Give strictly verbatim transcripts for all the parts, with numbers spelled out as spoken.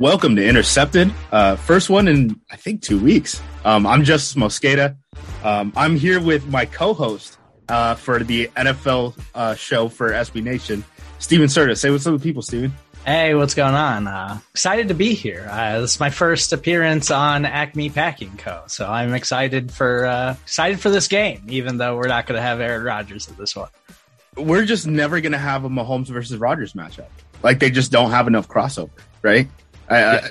Welcome to Intercepted. Uh, first one in, I think, two weeks. Um, I'm Justice Mosqueda. Um, I'm here with my co-host uh, for the N F L uh, show for S B Nation, Steven Serta. Say what's up with people, Steven. Hey, what's going on? Uh, excited to be here. Uh, this is my first appearance on Acme Packing Co. So I'm excited for uh, excited for this game, even though we're not going to have Aaron Rodgers at this one. We're just never going to have a Mahomes versus Rodgers matchup. Like, they just don't have enough crossover, right? I, yeah.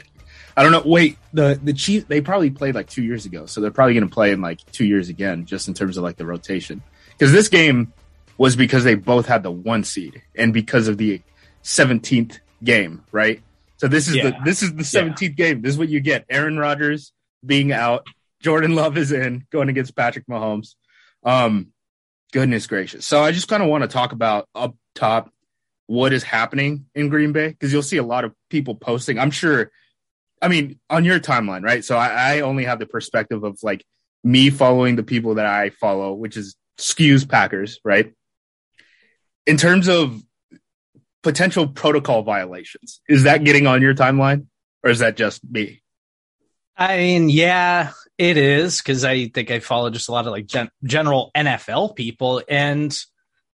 I, I don't know. Wait, the the Chiefs, they probably played like two years ago, so they're probably going to play in like two years again, just in terms of like the rotation. Because this game was because they both had the one seed, and because of the seventeenth game, right? So this is yeah. the this is the seventeenth yeah. game. This is what you get: Aaron Rodgers being out, Jordan Love is in, going against Patrick Mahomes. Um, goodness gracious! So I just kind of want to talk about up top what is happening in Green Bay, because you'll see a lot of people posting. I'm sure, I mean, on your timeline, right? So I, I only have the perspective of like me following the people that I follow, which is skews Packers, right? In terms of potential protocol violations, is that getting on your timeline, or is that just me? I mean, yeah, it is, because I think I follow just a lot of like gen- general N F L people, and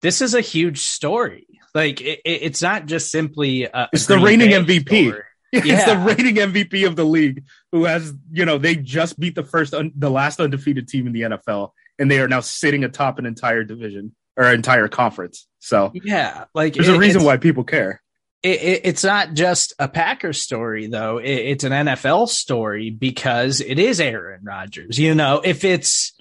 this is a huge story. Like, it, it's not just simply a it's Green the reigning Bay M V P. Story. It's yeah. the reigning M V P of the league, who has, you know, they just beat the first, un, the last undefeated team in the N F L, and they are now sitting atop an entire division or entire conference. So yeah, like there's it, a reason why people care. It, it, it's not just a Packers story, though. It, it's an N F L story, because it is Aaron Rodgers. You know, if it's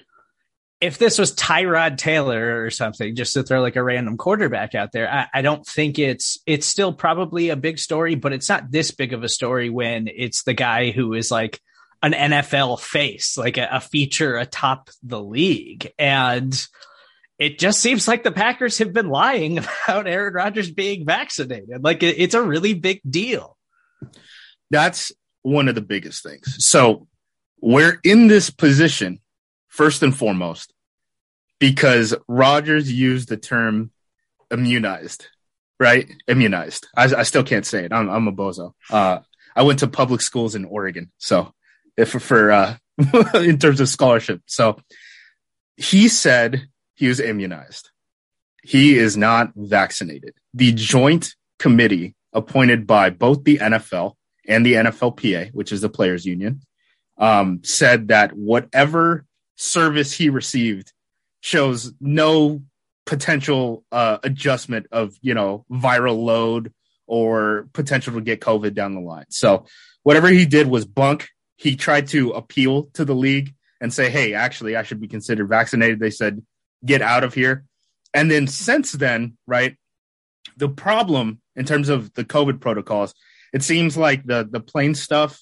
If this was Tyrod Taylor or something, just to throw like a random quarterback out there, I, I don't think it's it's still probably a big story, but it's not this big of a story when it's the guy who is like an N F L face, like a, a feature atop the league. And it just seems like the Packers have been lying about Aaron Rodgers being vaccinated. Like, it, it's a really big deal. That's one of the biggest things. So we're in this position, first and foremost, because Rodgers used the term immunized, right? Immunized. I, I still can't say it. I'm, I'm a bozo. Uh, I went to public schools in Oregon, so if for uh, in terms of scholarship. So he said he was immunized. He is not vaccinated. The joint committee appointed by both the N F L and the N F L P A, which is the players' union, um, said that whatever service he received shows no potential uh, adjustment of, you know, viral load or potential to get COVID down the line. So whatever he did was bunk. He tried to appeal to the league and say, hey, actually, I should be considered vaccinated. They said, get out of here. And then since then, right, the problem in terms of the COVID protocols, it seems like the the plane stuff,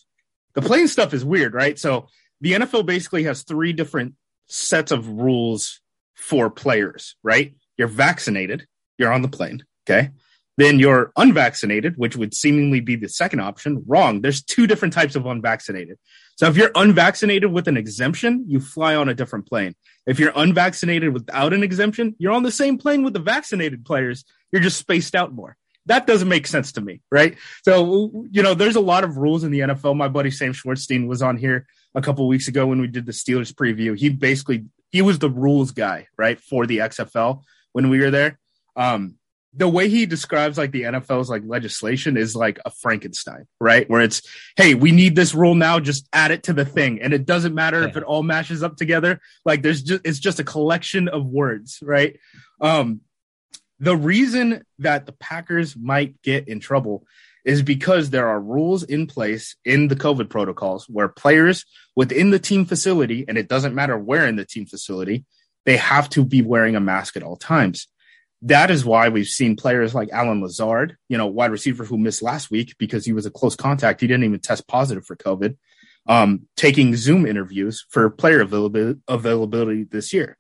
the plane stuff is weird, right? So the N F L basically has three different sets of rules for players, right? You're vaccinated, you're on the plane, okay? Then you're unvaccinated, which would seemingly be the second option. Wrong. There's two different types of unvaccinated. So if you're unvaccinated with an exemption, you fly on a different plane. If you're unvaccinated without an exemption, you're on the same plane with the vaccinated players. You're just spaced out more. That doesn't make sense to me, right? So, you know, there's a lot of rules in the N F L. My buddy Sam Schwartzstein was on here a couple of weeks ago when we did the Steelers preview. He basically, he was the rules guy, right, for the X F L when we were there. Um, the way he describes like the N F L's like legislation is like a Frankenstein, right? Where it's, hey, we need this rule now, just add it to the thing. And it doesn't matter yeah. if it all mashes up together. Like, there's just, it's just a collection of words, right? Um, The reason that the Packers might get in trouble is because there are rules in place in the COVID protocols where players within the team facility, and it doesn't matter where in the team facility, they have to be wearing a mask at all times. That is why we've seen players like Allen Lazard, you know, wide receiver who missed last week because he was a close contact. He didn't even test positive for COVID, um, taking Zoom interviews for player availability this year.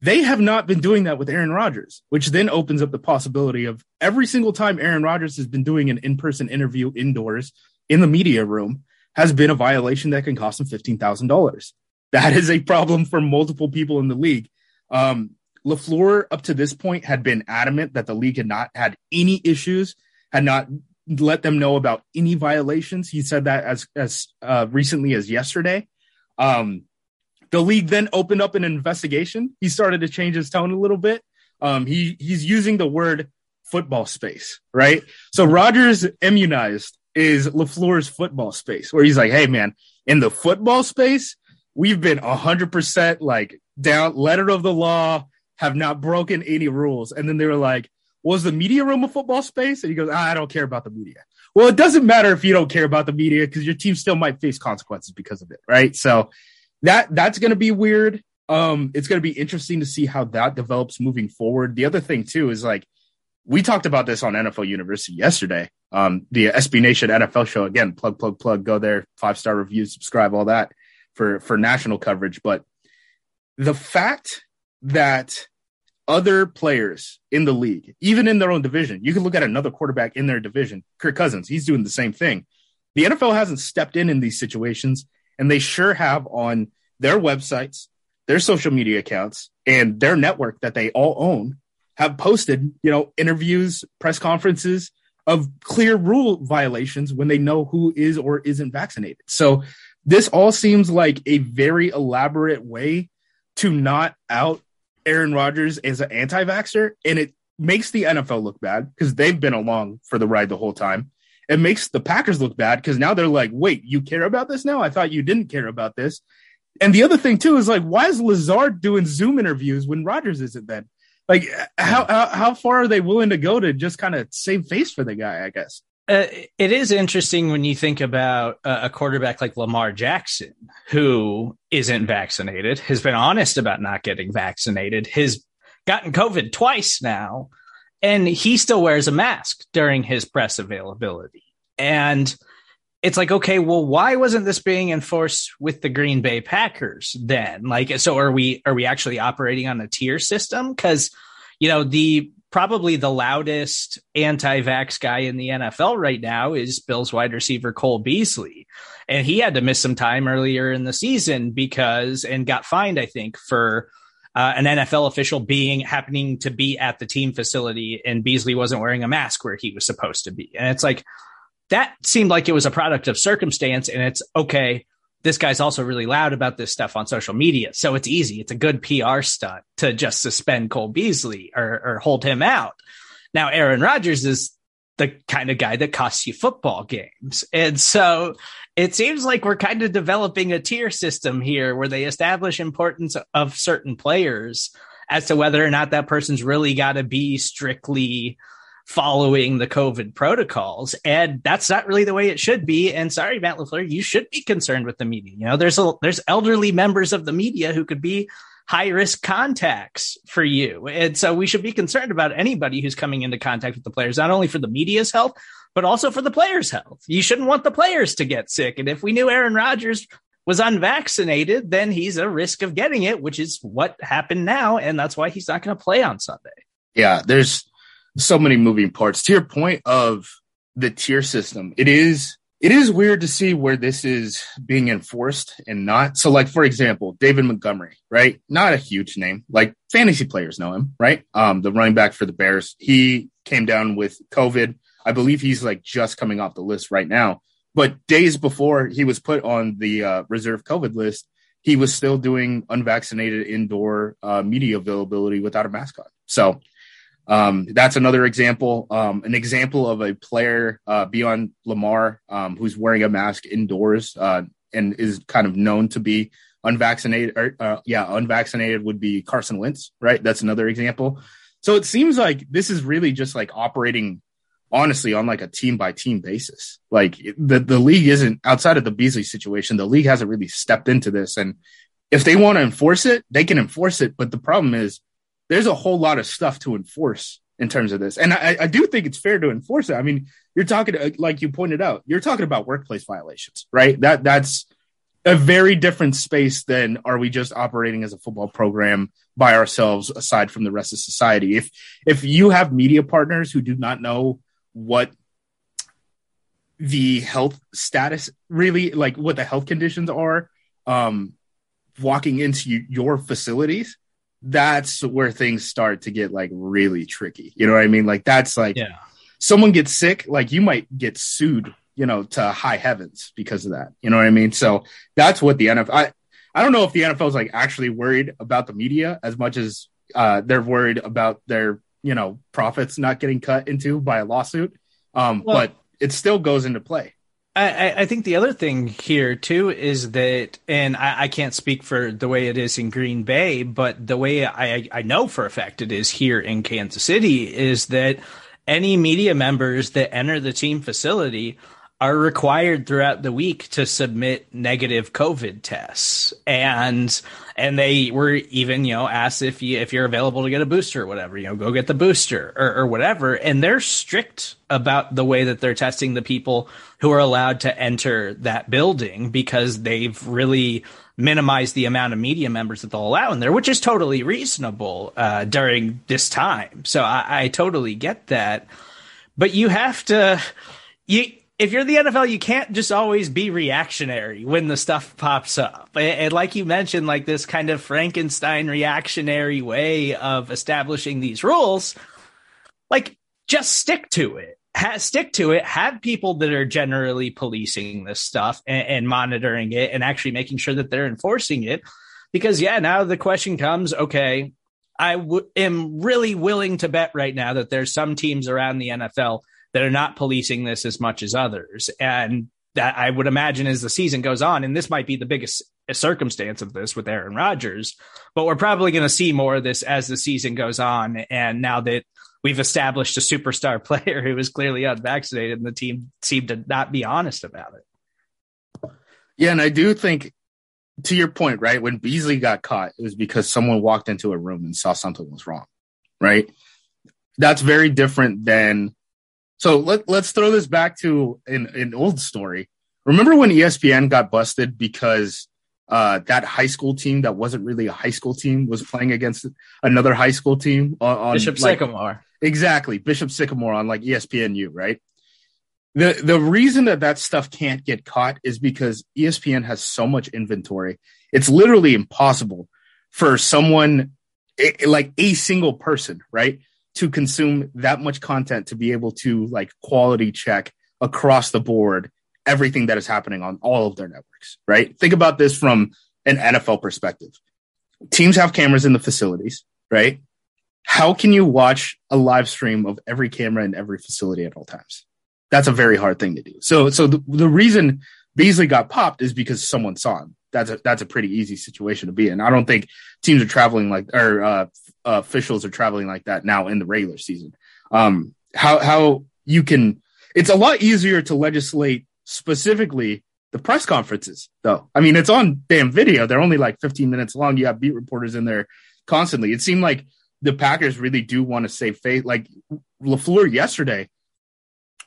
They have not been doing that with Aaron Rodgers, which then opens up the possibility of every single time Aaron Rodgers has been doing an in-person interview indoors in the media room has been a violation that can cost him fifteen thousand dollars. That is a problem for multiple people in the league. Um, LaFleur up to this point had been adamant that the league had not had any issues, had not let them know about any violations. He said that as as uh, recently as yesterday. Um, the league then opened up an investigation. He started to change his tone a little bit. Um, he he's using the word football space, right? So Rodgers immunized is LaFleur's football space, where he's like, hey, man, in the football space, we've been one hundred percent like down, letter of the law, have not broken any rules. And then they were like, was the media room a football space? And he goes, ah, I don't care about the media. Well, it doesn't matter if you don't care about the media, because your team still might face consequences because of it, right? So that that's going to be weird. Um, it's going to be interesting to see how that develops moving forward. The other thing, too, is like, we talked about this on N F L University yesterday, um, the S B Nation N F L show. Again, plug, plug, plug, go there, five-star reviews, subscribe, all that for, for national coverage. But the fact that other players in the league, even in their own division, you can look at another quarterback in their division, Kirk Cousins, he's doing the same thing. The N F L hasn't stepped in in these situations, and they sure have on their websites, their social media accounts, and their network that they all own, have posted, you know, interviews, press conferences of clear rule violations when they know who is or isn't vaccinated. So this all seems like a very elaborate way to not out Aaron Rodgers as an anti-vaxxer. And it makes the N F L look bad because they've been along for the ride the whole time. It makes the Packers look bad because now they're like, wait, you care about this now? I thought you didn't care about this. And the other thing, too, is like, why is Lazard doing Zoom interviews when Rodgers isn't then? Like, how, how how far are they willing to go to just kind of save face for the guy, I guess? Uh, it is interesting when you think about a quarterback like Lamar Jackson, who isn't vaccinated, has been honest about not getting vaccinated, has gotten COVID twice now, and he still wears a mask during his press availability. And it's like, okay, well, why wasn't this being enforced with the Green Bay Packers then? Like, so are we, are we actually operating on a tier system? 'Cause, you know, the, probably the loudest anti-vax guy in the N F L right now is Bills wide receiver Cole Beasley. And he had to miss some time earlier in the season because, and got fined, I think, for uh, an N F L official being, happening to be at the team facility, and Beasley wasn't wearing a mask where he was supposed to be. And it's like, that seemed like it was a product of circumstance, and it's okay, this guy's also really loud about this stuff on social media, so it's easy. It's a good P R stunt to just suspend Cole Beasley or, or hold him out. Now, Aaron Rodgers is the kind of guy that costs you football games. And so it seems like we're kind of developing a tier system here where they establish importance of certain players as to whether or not that person's really got to be strictly following the COVID protocols. And that's not really the way it should be. And sorry, Matt LaFleur, you should be concerned with the media. You know, there's a, there's elderly members of the media who could be high risk contacts for you. And so we should be concerned about anybody who's coming into contact with the players, not only for the media's health, but also for the players' health. You shouldn't want the players to get sick. And if we knew Aaron Rodgers was unvaccinated, then he's at risk of getting it, which is what happened now. And that's why he's not going to play on Sunday. Yeah, there's so many moving parts. To your point of the tier system, it is it is weird to see where this is being enforced and not. So, like, for example, David Montgomery, right? Not a huge name. Like, fantasy players know him, right? Um, the running back for the Bears. He came down with COVID. I believe he's, like, just coming off the list right now. But days before he was put on the uh, reserve COVID list, he was still doing unvaccinated indoor uh, media availability without a mask on. So Um, that's another example, um, an example of a player uh, beyond Lamar um, who's wearing a mask indoors uh, and is kind of known to be unvaccinated. Or, uh, yeah, unvaccinated would be Carson Wentz, right? That's another example. So it seems like this is really just like operating, honestly, on like a team by team basis. Like the, the league isn't, outside of the Beasley situation, the league hasn't really stepped into this. And if they want to enforce it, they can enforce it. But the problem is, there's a whole lot of stuff to enforce in terms of this. And I, I do think it's fair to enforce it. I mean, you're talking, like you pointed out, you're talking about workplace violations, right? That That's a very different space than are we just operating as a football program by ourselves aside from the rest of society. If if you have media partners who do not know what the health status really, like what the health conditions are um, walking into your facilities, that's where things start to get like really tricky. You know what I mean? Like that's like, yeah. someone gets sick, like you might get sued, you know, to high heavens because of that. You know what I mean? So that's what the N F L, I, I don't know if the N F L is like actually worried about the media as much as uh, they're worried about their, you know, profits not getting cut into by a lawsuit. Um, well, but it still goes into play. I, I think the other thing here, too, is that, and I, I can't speak for the way it is in Green Bay, but the way I, I know for a fact it is here in Kansas City is that any media members that enter the team facility are required throughout the week to submit negative COVID tests. And and they were even, you know, asked if, you, if you're available to get a booster or whatever, you know, go get the booster or, or whatever. And they're strict about the way that they're testing the people who are allowed to enter that building because they've really minimized the amount of media members that they'll allow in there, which is totally reasonable uh, during this time. So I, I totally get that. But you have to... you. If you're the N F L, you can't just always be reactionary when the stuff pops up. And like you mentioned, like this kind of Frankenstein reactionary way of establishing these rules, like just stick to it, ha- stick to it, have people that are generally policing this stuff and, and monitoring it and actually making sure that they're enforcing it. Because, yeah, now the question comes, OK, I w- am really willing to bet right now that there's some teams around the N F L that are not policing this as much as others. And that I would imagine as the season goes on, and this might be the biggest circumstance of this with Aaron Rodgers, but we're probably going to see more of this as the season goes on. And now that we've established a superstar player who is clearly unvaccinated, and the team seemed to not be honest about it. Yeah, and I do think, to your point, right, when Beasley got caught, it was because someone walked into a room and saw something was wrong, right? That's very different than... So let, let's throw this back to an, an old story. Remember when E S P N got busted because uh, that high school team that wasn't really a high school team was playing against another high school team? On, on Bishop like, Sycamore. Exactly. Bishop Sycamore on like E S P N U, right? The, the reason that that stuff can't get caught is because E S P N has so much inventory. It's literally impossible for someone, like a single person, right, to consume that much content to be able to like quality check across the board everything that is happening on all of their networks, right? Think about this from an N F L perspective. Teams have cameras in the facilities, right? How can you watch a live stream of every camera in every facility at all times? That's a very hard thing to do. So so the, the reason Beasley got popped is because someone saw him. That's a, that's a pretty easy situation to be in. I don't think teams are traveling like, or uh, uh, officials are traveling like that now in the regular season. Um, how, how you can, it's a lot easier to legislate specifically the press conferences though. I mean, it's on damn video. They're only like fifteen minutes long. You have beat reporters in there constantly. It seemed like the Packers really do want to save face. Like LaFleur yesterday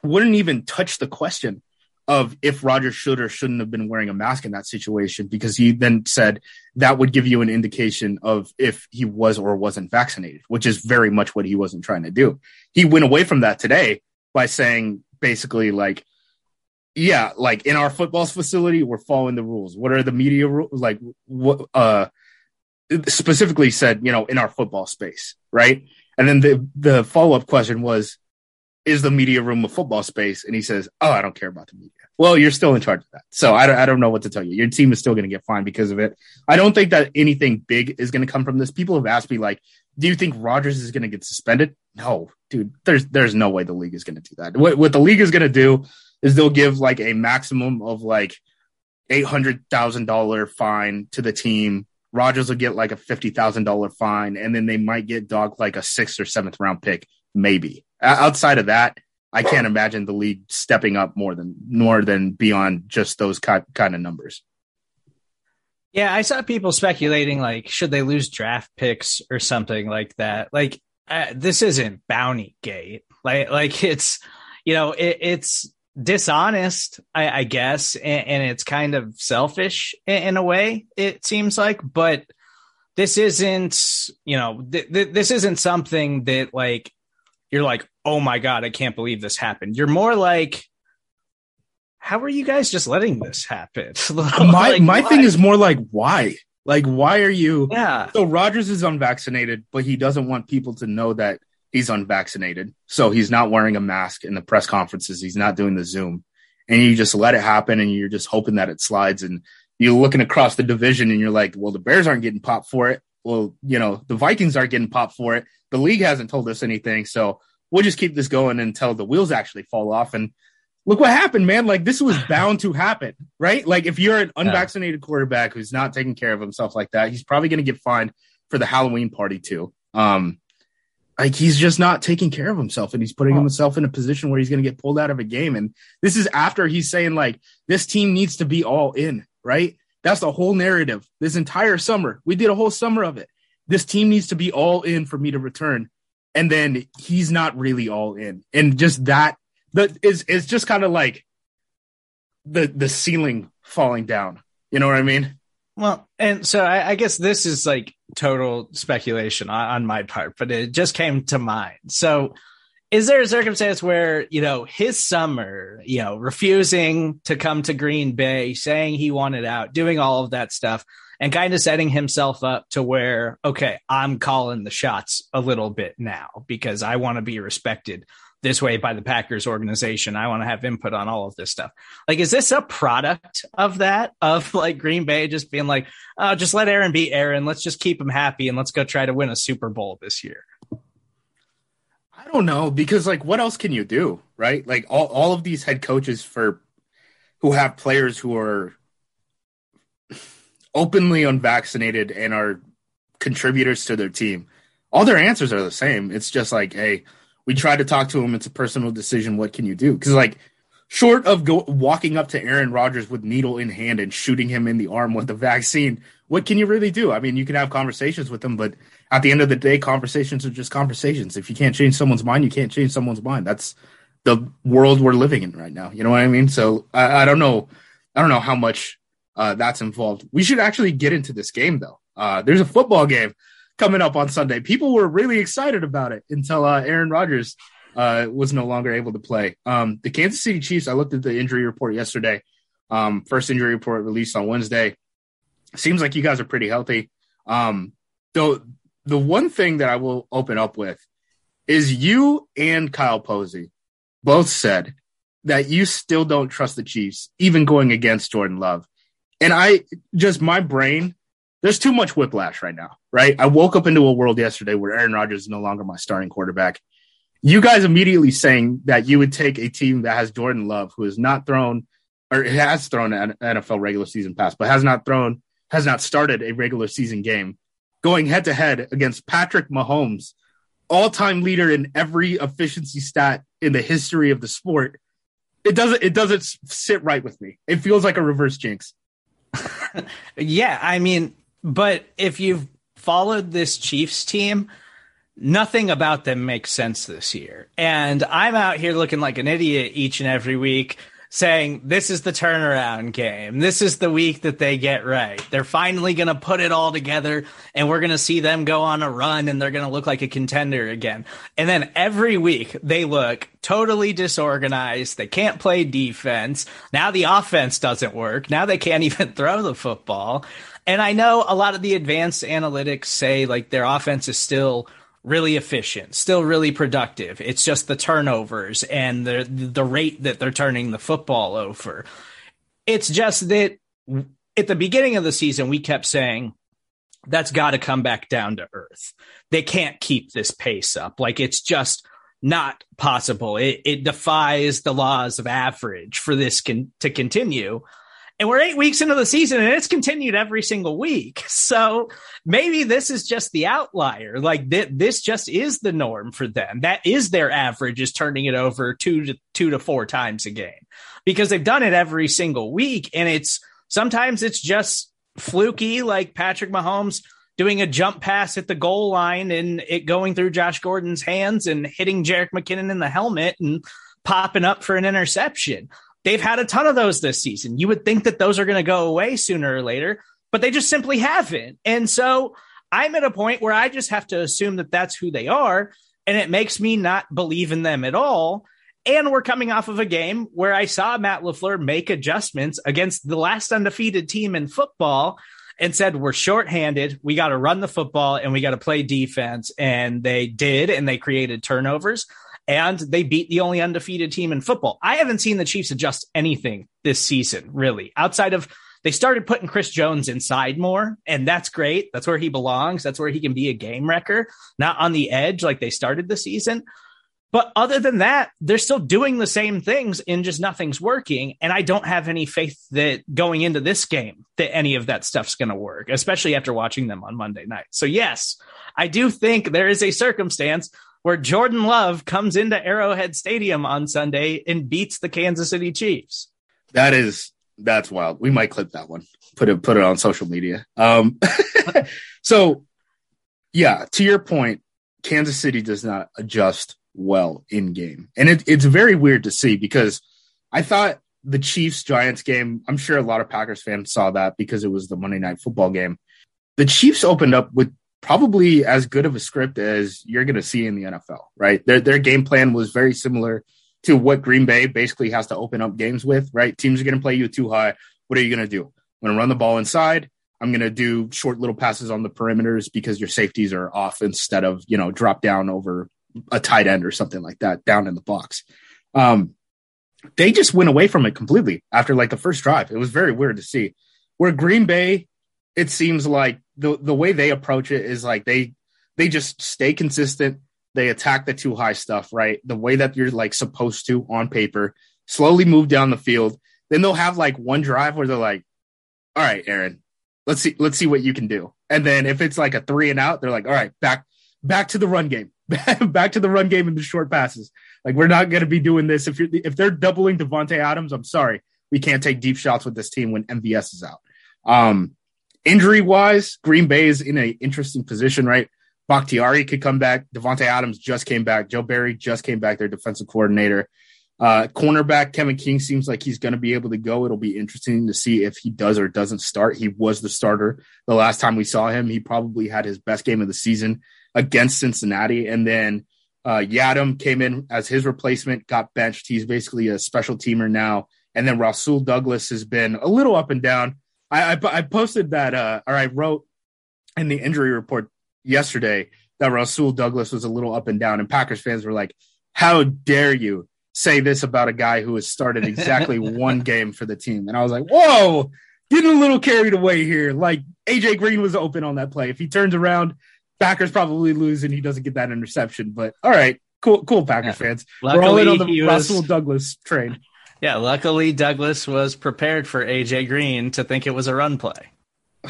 wouldn't even touch the question of if Rodgers should or shouldn't have been wearing a mask in that situation, because he then said that would give you an indication of if he was or wasn't vaccinated, which is very much what he wasn't trying to do. He went away from that today by saying basically like, yeah, like in our football facility, we're following the rules. What are the media rules? Like what, uh, specifically said, you know, in our football space. Right. And then the, the follow-up question was, is the media room a football space? And he says, oh, I don't care about the media. Well, you're still in charge of that. So I don't, I don't know what to tell you. Your team is still going to get fined because of it. I don't think that anything big is going to come from this. People have asked me, like, do you think Rodgers is going to get suspended? No, dude, there's there's no way the league is going to do that. What, what the league is going to do is they'll give, like, a maximum of, like, eight hundred thousand dollars fine to the team. Rodgers will get, like, a fifty thousand dollars fine, and then they might get docked, like, a sixth or seventh round pick, maybe. Outside of that, I can't imagine the league stepping up more than more than beyond just those kind of numbers. Yeah, I saw people speculating, like, should they lose draft picks or something like that? Like, uh, this isn't bounty gate. Like, like it's, you know, it, it's dishonest, I, I guess, and, and it's kind of selfish in, in a way, it seems like. But this isn't, you know, th- th- this isn't something that, like, you're like, oh my God, I can't believe this happened. You're more like, how are you guys just letting this happen? my like, my why? thing is more like, why? Like, why are you? Yeah. So Rodgers is unvaccinated, but he doesn't want people to know that he's unvaccinated. So he's not wearing a mask in the press conferences. He's not doing the Zoom. And you just let it happen, and you're just hoping that it slides. And you're looking across the division, and you're like, well, the Bears aren't getting popped for it. Well, you know, the Vikings aren't getting popped for it. The league hasn't told us anything. So we'll just keep this going until the wheels actually fall off. And look what happened, man. Like, this was bound to happen, right? Like, if you're an unvaccinated quarterback who's not taking care of himself like that, he's probably going to get fined for the Halloween party too. Um, Like, he's just not taking care of himself, and he's putting himself in a position where he's going to get pulled out of a game. And this is after he's saying, like, this team needs to be all in, right? That's the whole narrative. This entire summer, we did a whole summer of it. This team needs to be all in for me to return. And then he's not really all in. And just that, that is, is just kind of like the, the ceiling falling down. You know what I mean? Well, and so I, I guess this is like total speculation on, on my part, but it just came to mind. So is there a circumstance where, you know, his summer, you know, refusing to come to Green Bay, saying he wanted out, doing all of that stuff, and kind of setting himself up to where, okay, I'm calling the shots a little bit now because I want to be respected this way by the Packers organization. I want to have input on all of this stuff. Like, is this a product of that, of like Green Bay just being like, oh, just let Aaron be Aaron. Let's just keep him happy. And let's go try to win a Super Bowl this year. I don't know, because like, what else can you do? Right. Like all, all of these head coaches for who have players who are openly unvaccinated and are contributors to their team, all their answers are the same. It's just like, hey, we tried to talk to him. It's a personal decision. What can you do? Because, like, short of go- walking up to Aaron Rodgers with needle in hand and shooting him in the arm with the vaccine, what can you really do? I mean, you can have conversations with him, but at the end of the day, conversations are just conversations. If you can't change someone's mind, you can't change someone's mind. That's the world we're living in right now. You know what I mean? So I, I don't know. I don't know how much uh, that's involved. We should actually get into this game, though. Uh, there's a football game coming up on Sunday. People were really excited about it until uh, Aaron Rodgers uh, was no longer able to play. Um, the Kansas City Chiefs, I looked at the injury report yesterday. Um, first injury report released on Wednesday. Seems like you guys are pretty healthy. Um, though the one thing that I will open up with is you and Kyle Posey both said that you still don't trust the Chiefs, even going against Jordan Love. And I just, my brain, there's too much whiplash right now, right? I woke up into a world yesterday where Aaron Rodgers is no longer my starting quarterback. You guys immediately saying that you would take a team that has Jordan Love, who has not thrown or has thrown an N F L regular season pass, but has not thrown, has not started a regular season game, going head to head against Patrick Mahomes, all-time leader in every efficiency stat in the history of the sport. It doesn't, it doesn't sit right with me. It feels like a reverse jinx. Yeah, I mean, but if you've followed this Chiefs team, nothing about them makes sense this year. And I'm out here looking like an idiot each and every week saying this is the turnaround game. This is the week that they get right. They're finally going to put it all together, and we're going to see them go on a run, and they're going to look like a contender again. And then every week they look totally disorganized. They can't play defense. Now the offense doesn't work. Now they can't even throw the football. And I know a lot of the advanced analytics say like their offense is still really efficient, still really productive. It's just the turnovers and the the rate that they're turning the football over. It's just that at the beginning of the season, we kept saying that's got to come back down to earth. They can't keep this pace up. Like, it's just not possible. It, it defies the laws of average for this con- to continue. And we're eight weeks into the season, and it's continued every single week. So maybe this is just the outlier. Like, th- this just is the norm for them. That is their average, is turning it over two to two to four times a game, because they've done it every single week. And it's sometimes it's just fluky, like Patrick Mahomes doing a jump pass at the goal line and it going through Josh Gordon's hands and hitting Jerick McKinnon in the helmet and popping up for an interception. They've had a ton of those this season. You would think that those are going to go away sooner or later, but they just simply haven't. And so I'm at a point where I just have to assume that that's who they are, and it makes me not believe in them at all. And we're coming off of a game where I saw Matt LaFleur make adjustments against the last undefeated team in football, and said, we're shorthanded. We got to run the football and we got to play defense. And they did. And they created turnovers and they beat the only undefeated team in football. I haven't seen the Chiefs adjust anything this season, really, outside of they started putting Chris Jones inside more. And that's great. That's where he belongs. That's where he can be a game wrecker, not on the edge like they started the season. But other than that, they're still doing the same things and just nothing's working. And I don't have any faith that going into this game that any of that stuff's going to work, especially after watching them on Monday night. So, yes, I do think there is a circumstance where Jordan Love comes into Arrowhead Stadium on Sunday and beats the Kansas City Chiefs. That is that's wild. We might clip that one, put it put it on social media. Um, so, yeah, to your point, Kansas City does not adjust well in game, and it, it's very weird to see, because I thought the Chiefs Giants game, I'm sure a lot of Packers fans saw that because it was the Monday night football game, the Chiefs opened up with probably as good of a script as you're going to see in the N F L, right? Their, their game plan was very similar to what Green Bay basically has to open up games with, right? Teams are going to play you too high. What are you going to do? I'm going to run the ball inside. I'm going to do short little passes on the perimeters because your safeties are off instead of, you know, drop down over a tight end or something like that down in the box. Um, they just went away from it completely after like the first drive. It was very weird to see. Where Green Bay, it seems like the, the way they approach it is like they, they just stay consistent. They attack the too high stuff, right? The way that you're like supposed to on paper, slowly move down the field. Then they'll have like one drive where they're like, all right, Aaron, let's see, let's see what you can do. And then if it's like a three and out, they're like, all right, back, back to the run game. Back to the run game and the short passes. Like, we're not going to be doing this. If you're if they're doubling Davante Adams, I'm sorry, we can't take deep shots with this team when M V S is out. Um, injury wise, Green Bay is in an interesting position, right? Bakhtiari could come back. Davante Adams just came back. Joe Barry just came back, their defensive coordinator. Uh, cornerback Kevin King seems like he's going to be able to go. It'll be interesting to see if he does or doesn't start. He was the starter the last time we saw him. He probably had his best game of the season against Cincinnati. And then uh, Yadam came in as his replacement, got benched. He's basically a special teamer now. And then Rasul Douglas has been a little up and down. I, I, I posted that, uh, or I wrote in the injury report yesterday that Rasul Douglas was a little up and down. And Packers fans were like, how dare you say this about a guy who has started exactly one game for the team? And I was like, whoa, getting a little carried away here. Like, A J Green was open on that play. If he turns around, Packers probably lose and he doesn't get that interception. But all right, cool, cool Packers yeah. fans. Luckily, we're all in on the Rasul Douglas train. Yeah, luckily Douglas was prepared for A J Green to think it was a run play.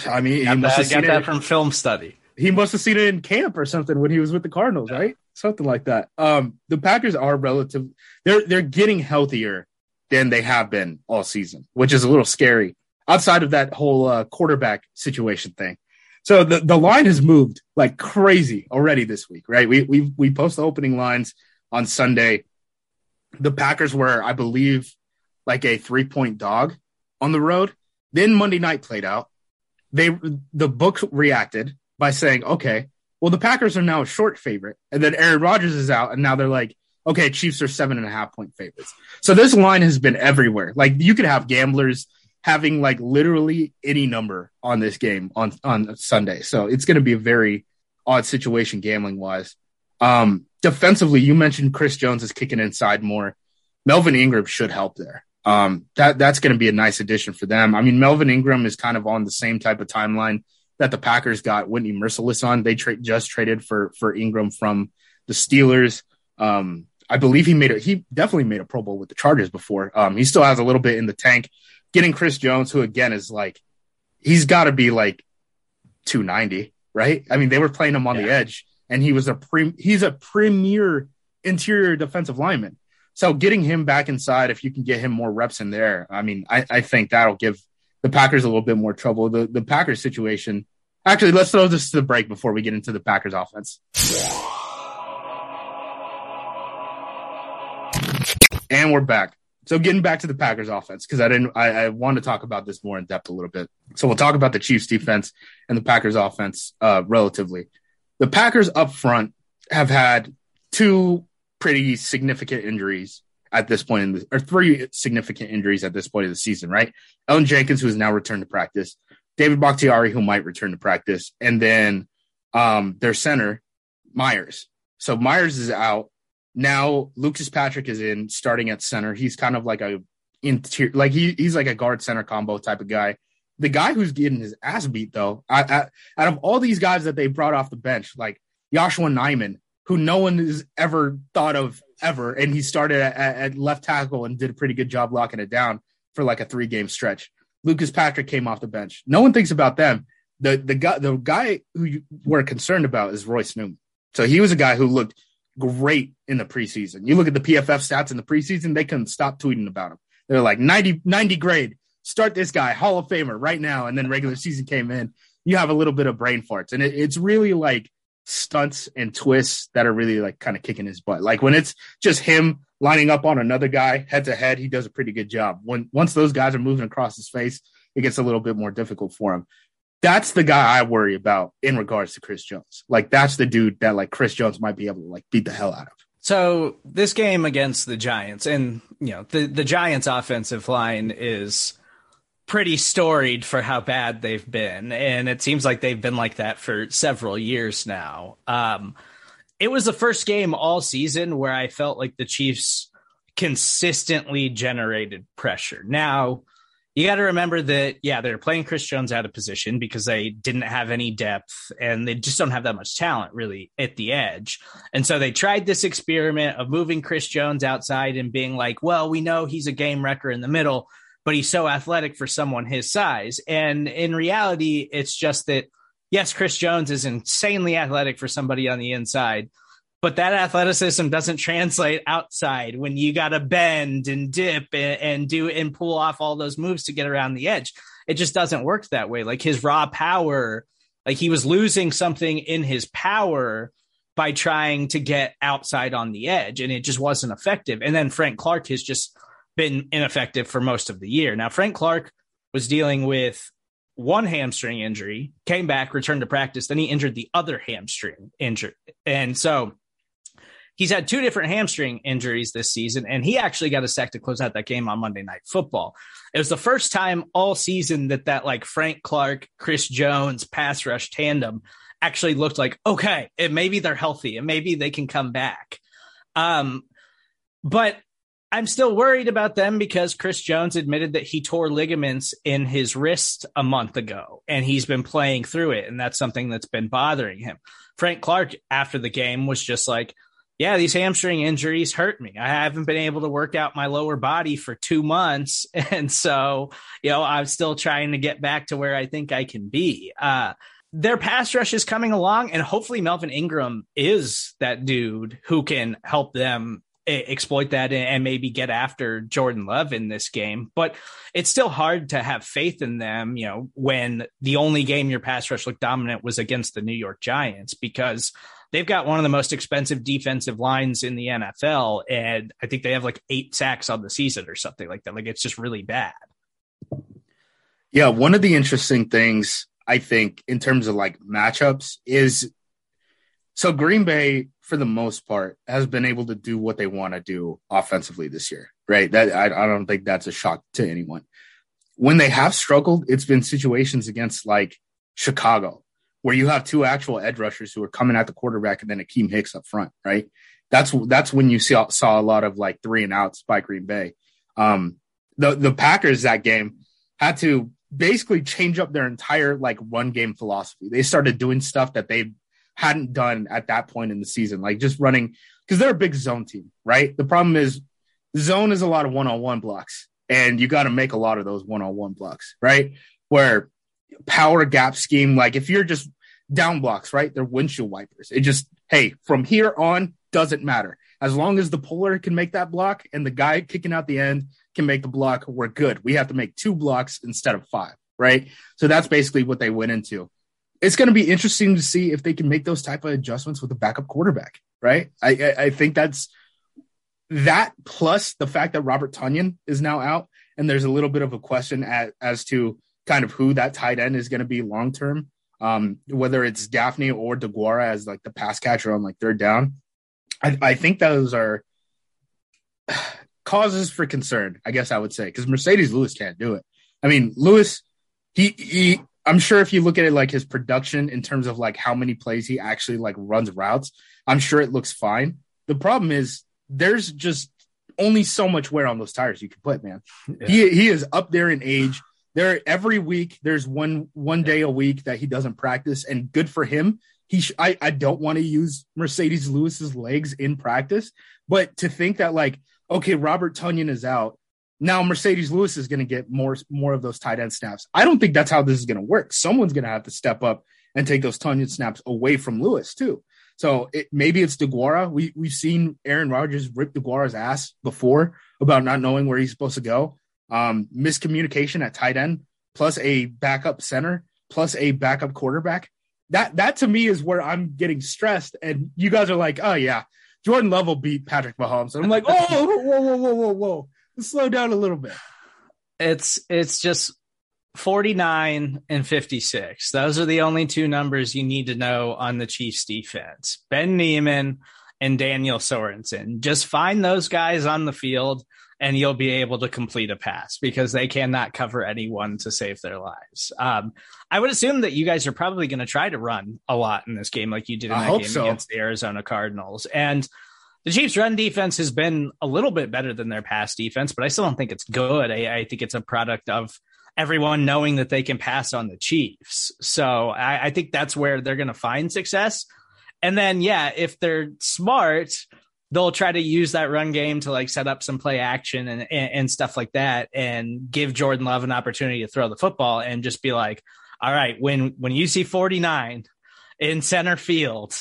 I mean, got he must that, have got that it. from film study. He must have seen it in camp or something when he was with the Cardinals, yeah. right? Something like that. Um, the Packers are relative. They're they're getting healthier than they have been all season, which is a little scary. Outside of that whole uh, quarterback situation thing. So the, the line has moved like crazy already this week, right? We we we post the opening lines on Sunday. The Packers were, I believe, like a three-point dog on the road. Then Monday night played out. They the books reacted by saying, okay, well, the Packers are now a short favorite. And then Aaron Rodgers is out, and now they're like, okay, Chiefs are seven-and-a-half-point favorites. So this line has been everywhere. Like, you could have gamblers having like literally any number on this game on, on Sunday. So it's going to be a very odd situation gambling wise. Um, defensively, you mentioned Chris Jones is kicking inside more. Melvin Ingram should help there. Um, that that's going to be a nice addition for them. I mean, Melvin Ingram is kind of on the same type of timeline that the Packers got Whitney Merciless on. They tra- just traded for, for Ingram from the Steelers. Um, I believe he made a, he definitely made a Pro Bowl with the Chargers before. Um, he still has a little bit in the tank. Getting Chris Jones, who, again, is like, he's got to be like two ninety, right? I mean, they were playing him on yeah. the edge, and he was a pre- he's a premier interior defensive lineman. So getting him back inside, if you can get him more reps in there, I mean, I, I think that'll give the Packers a little bit more trouble. The, the Packers situation, actually, let's throw this to the break before we get into the Packers offense. And we're back. So getting back to the Packers offense, because I didn't, I, I want to talk about this more in depth a little bit. So we'll talk about the Chiefs defense and the Packers offense uh, relatively. The Packers up front have had two pretty significant injuries at this point, in the, or three significant injuries at this point of the season, right? Elgin Jenkins, who has now returned to practice. David Bakhtiari, who might return to practice, and then um, their center, Myers. So Myers is out. Now Lucas Patrick is in, starting at center. He's kind of like a interior, like he he's like a guard center combo type of guy. The guy who's getting his ass beat, though, I, I, out of all these guys that they brought off the bench, like Yoshua Naiman, who no one has ever thought of ever, and he started at, at left tackle and did a pretty good job locking it down for like a three-game stretch. Lucas Patrick came off the bench. No one thinks about them. The the guy the guy who you were concerned about is Royce Newman. So he was a guy who looked great in the preseason. You look at the P F F stats in the preseason, they couldn't stop tweeting about him. They're like ninety, ninety grade. Start this guy, Hall of Famer right now. And then regular season came in. You have a little bit of brain farts. And it, it's really like stunts and twists that are really like kind of kicking his butt. Like when it's just him lining up on another guy head to head, he does a pretty good job. When once those guys are moving across his face, it gets a little bit more difficult for him. That's the guy I worry about in regards to Chris Jones. Like that's the dude that like Chris Jones might be able to like beat the hell out of. So this game against the Giants, and you know, the, the Giants offensive line is pretty storied for how bad they've been. And it seems like they've been like that for several years now. Um, it was the first game all season where I felt like the Chiefs consistently generated pressure. Now you got to remember that, yeah, they're playing Chris Jones out of position because they didn't have any depth and they just don't have that much talent really at the edge. And so they tried this experiment of moving Chris Jones outside and being like, well, we know he's a game wrecker in the middle, but he's so athletic for someone his size. And in reality, it's just that, yes, Chris Jones is insanely athletic for somebody on the inside, but that athleticism doesn't translate outside when you got to bend and dip and, and do and pull off all those moves to get around the edge. It just doesn't work that way. Like his raw power, like he was losing something in his power by trying to get outside on the edge, and it just wasn't effective. And then Frank Clark has just been ineffective for most of the year. Now, Frank Clark was dealing with one hamstring injury, came back, returned to practice, then he injured the other hamstring injury. And so he's had two different hamstring injuries this season, and he actually got a sack to close out that game on Monday Night Football. It was the first time all season that that like Frank Clark, Chris Jones pass rush tandem actually looked like, okay, it maybe they're healthy and maybe they can come back. Um, but I'm still worried about them because Chris Jones admitted that he tore ligaments in his wrist a month ago, and he's been playing through it, and that's something that's been bothering him. Frank Clark, after the game, was just like, yeah, these hamstring injuries hurt me. I haven't been able to work out my lower body for two months, and so, you know, I'm still trying to get back to where I think I can be. Uh, their pass rush is coming along, and hopefully Melvin Ingram is that dude who can help them exploit that and maybe get after Jordan Love in this game, but it's still hard to have faith in them, you know, when the only game your pass rush looked dominant was against the New York Giants, because they've got one of the most expensive defensive lines in the N F L. And I think they have like eight sacks on the season or something like that. Like it's just really bad. Yeah. One of the interesting things I think in terms of like matchups is, so Green Bay, for the most part, has been able to do what they want to do offensively this year, right? That I, I don't think that's a shock to anyone. When they have struggled, it's been situations against like Chicago, where you have two actual edge rushers who are coming at the quarterback and then Akeem Hicks up front, right? That's that's when you saw, saw a lot of like three and outs by Green Bay. Um, the the Packers that game had to basically change up their entire like run game philosophy. They started doing stuff that they hadn't done at that point in the season, like just running, because they're a big zone team, right? The problem is zone is a lot of one-on-one blocks, and you got to make a lot of those one-on-one blocks, right? Where power gap scheme, like if you're just down blocks, right? They're windshield wipers. It just, hey, from here on, doesn't matter. As long as the puller can make that block and the guy kicking out the end can make the block, we're good. We have to make two blocks instead of five, right? So that's basically what they went into. It's going to be interesting to see if they can make those type of adjustments with a backup quarterback, right? I, I, I think that's that, plus the fact that Robert Tonyan is now out, and there's a little bit of a question at, as to kind of who that tight end is going to be long-term, um, whether it's Daphne or DeGuara as like the pass catcher on like third down. I, I think those are causes for concern, I guess I would say, because Mercedes Lewis can't do it. I mean, Lewis, he, he – I'm sure if you look at it like his production in terms of like how many plays he actually like runs routes, I'm sure it looks fine. The problem is there's just only so much wear on those tires you can put, man. Yeah. He he is up there in age. There every week there's one one day a week that he doesn't practice, and good for him. He sh- I I don't want to use Mercedes Lewis's legs in practice, but to think that like okay, Robert Tonyan is out. Now Mercedes Lewis is going to get more, more of those tight end snaps. I don't think that's how this is going to work. Someone's going to have to step up and take those Tonyan snaps away from Lewis too. So it, maybe it's DeGuara. We, we've seen Aaron Rodgers rip DeGuara's ass before about not knowing where he's supposed to go. Um, miscommunication at tight end, plus a backup center, plus a backup quarterback. That, that to me is where I'm getting stressed. And you guys are like, oh yeah, Jordan Love will beat Patrick Mahomes. And I'm like, oh, whoa, whoa, whoa, whoa, whoa. Slow down a little bit. It's it's just forty-nine and fifty-six. Those are the only two numbers you need to know on the Chiefs defense. Ben Niemann and Daniel Sorensen. Just find those guys on the field and you'll be able to complete a pass because they cannot cover anyone to save their lives. Um, I would assume that you guys are probably going to try to run a lot in this game like you did in I that game so. against the Arizona Cardinals. And the Chiefs' run defense has been a little bit better than their pass defense, but I still don't think it's good. I, I think it's a product of everyone knowing that they can pass on the Chiefs. So I, I think that's where they're going to find success. And then, yeah, if they're smart, they'll try to use that run game to like set up some play action and, and, and stuff like that and give Jordan Love an opportunity to throw the football and just be like, all right, when, when you see forty-nine in center field,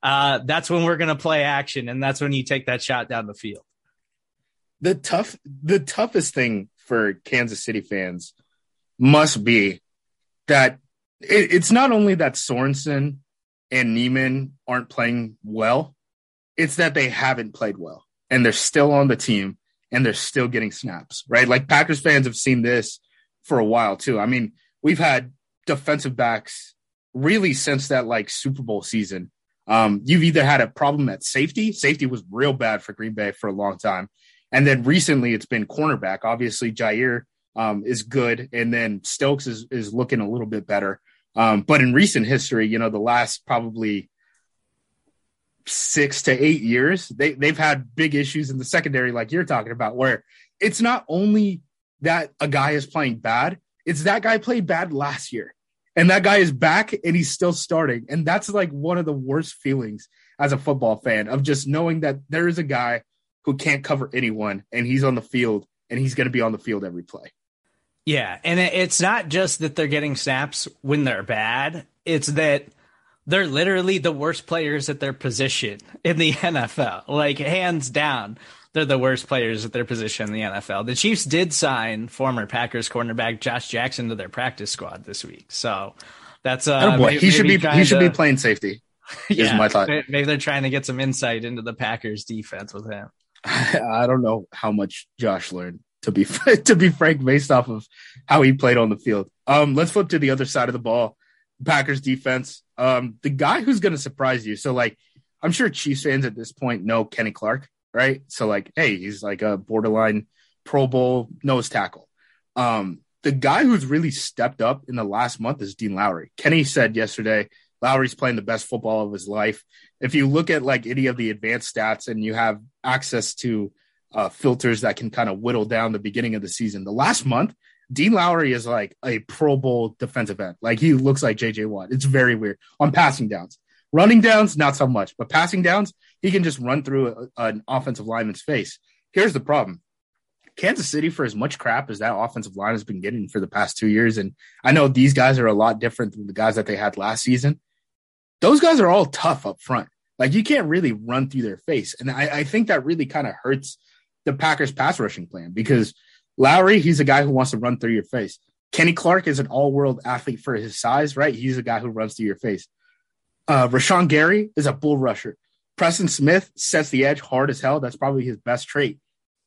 Uh, that's when we're going to play action, and that's when you take that shot down the field. The tough, the toughest thing for Kansas City fans must be that it, it's not only that Sorensen and Niemann aren't playing well, it's that they haven't played well, and they're still on the team, and they're still getting snaps, right? Like Packers fans have seen this for a while too. I mean, we've had defensive backs really since that like Super Bowl season. Um, you've either had a problem at safety. Safety was real bad for Green Bay for a long time. And then recently it's been cornerback. Obviously, Jair um, is good. And then Stokes is, is looking a little bit better. Um, but in recent history, you know, the last probably six to eight years, they, they've had big issues in the secondary, like you're talking about, where it's not only that a guy is playing bad, it's that guy played bad last year. And that guy is back and he's still starting. And that's like one of the worst feelings as a football fan of just knowing that there is a guy who can't cover anyone and he's on the field and he's going to be on the field every play. Yeah. And it's not just that they're getting snaps when they're bad. It's that they're literally the worst players at their position in the N F L, like hands down. They're the worst players at their position in the N F L. The Chiefs did sign former Packers cornerback Josh Jackson to their practice squad this week. So that's uh, oh maybe, he should be he should to, be playing safety. Yeah, is my thought. Maybe they're trying to get some insight into the Packers defense with him. I don't know how much Josh learned, to be to be frank, based off of how he played on the field. Um, let's flip to the other side of the ball. Packers defense. Um, the guy who's going to surprise you. So like, I'm sure Chiefs fans at this point know Kenny Clark. Right. So like, hey, he's like a borderline Pro Bowl nose tackle. Um, the guy who's really stepped up in the last month is Dean Lowry. Kenny said yesterday, Lowry's playing the best football of his life. If you look at like any of the advanced stats and you have access to uh, filters that can kind of whittle down the beginning of the season, the last month, Dean Lowry is like a Pro Bowl defensive end. Like he looks like J J Watt. It's very weird on passing downs. Running downs, not so much, but passing downs, he can just run through a, an offensive lineman's face. Here's the problem. Kansas City, for as much crap as that offensive line has been getting for the past two years, and I know these guys are a lot different than the guys that they had last season, those guys are all tough up front. Like, you can't really run through their face. And I, I think that really kind of hurts the Packers' pass rushing plan because Lowry, he's a guy who wants to run through your face. Kenny Clark is an all-world athlete for his size, right? He's a guy who runs through your face. Uh, Rashawn Gary is a bull rusher. Preston Smith sets the edge hard as hell. That's probably his best trait.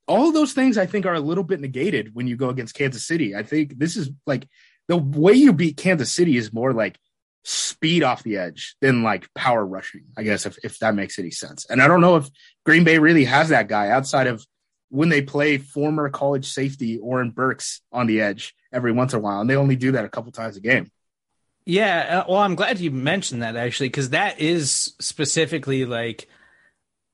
All of those things, I think, are a little bit negated when you go against Kansas City. I think this is like the way you beat Kansas City is more like speed off the edge than like power rushing, I guess, if, if that makes any sense. And I don't know if Green Bay really has that guy outside of when they play former college safety Oren Burks on the edge every once in a while. And they only do that a couple times a game. Yeah, well, I'm glad you mentioned that, actually, because that is specifically like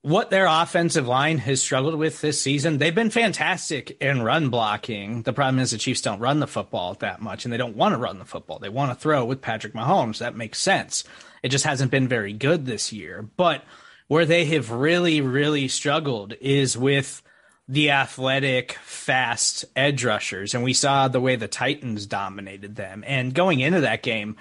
what their offensive line has struggled with this season. They've been fantastic in run blocking. The problem is the Chiefs don't run the football that much, and they don't want to run the football. They want to throw with Patrick Mahomes. That makes sense. It just hasn't been very good this year. But where they have really, really struggled is with the athletic, fast edge rushers. And we saw the way the Titans dominated them. And going into that game,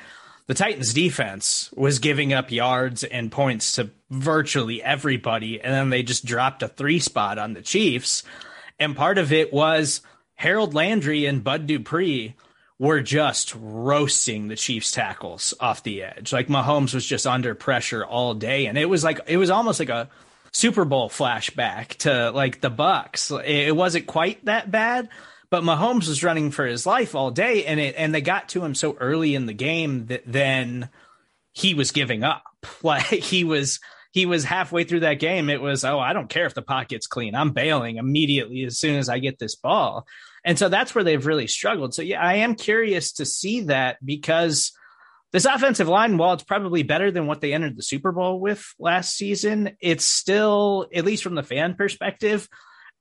the Titans defense was giving up yards and points to virtually everybody. And then they just dropped a three spot on the Chiefs. And part of it was Harold Landry and Bud Dupree were just roasting the Chiefs tackles off the edge. Like Mahomes was just under pressure all day. And it was like, it was almost like a Super Bowl flashback to like the Bucks. It wasn't quite that bad, but Mahomes was running for his life all day, and it and they got to him so early in the game that then he was giving up. Like he was he was halfway through that game. It was, oh, I don't care if the pocket's clean. I'm bailing immediately as soon as I get this ball. And so that's where they've really struggled. So yeah, I am curious to see that, because this offensive line, while it's probably better than what they entered the Super Bowl with last season, it's still, at least from the fan perspective,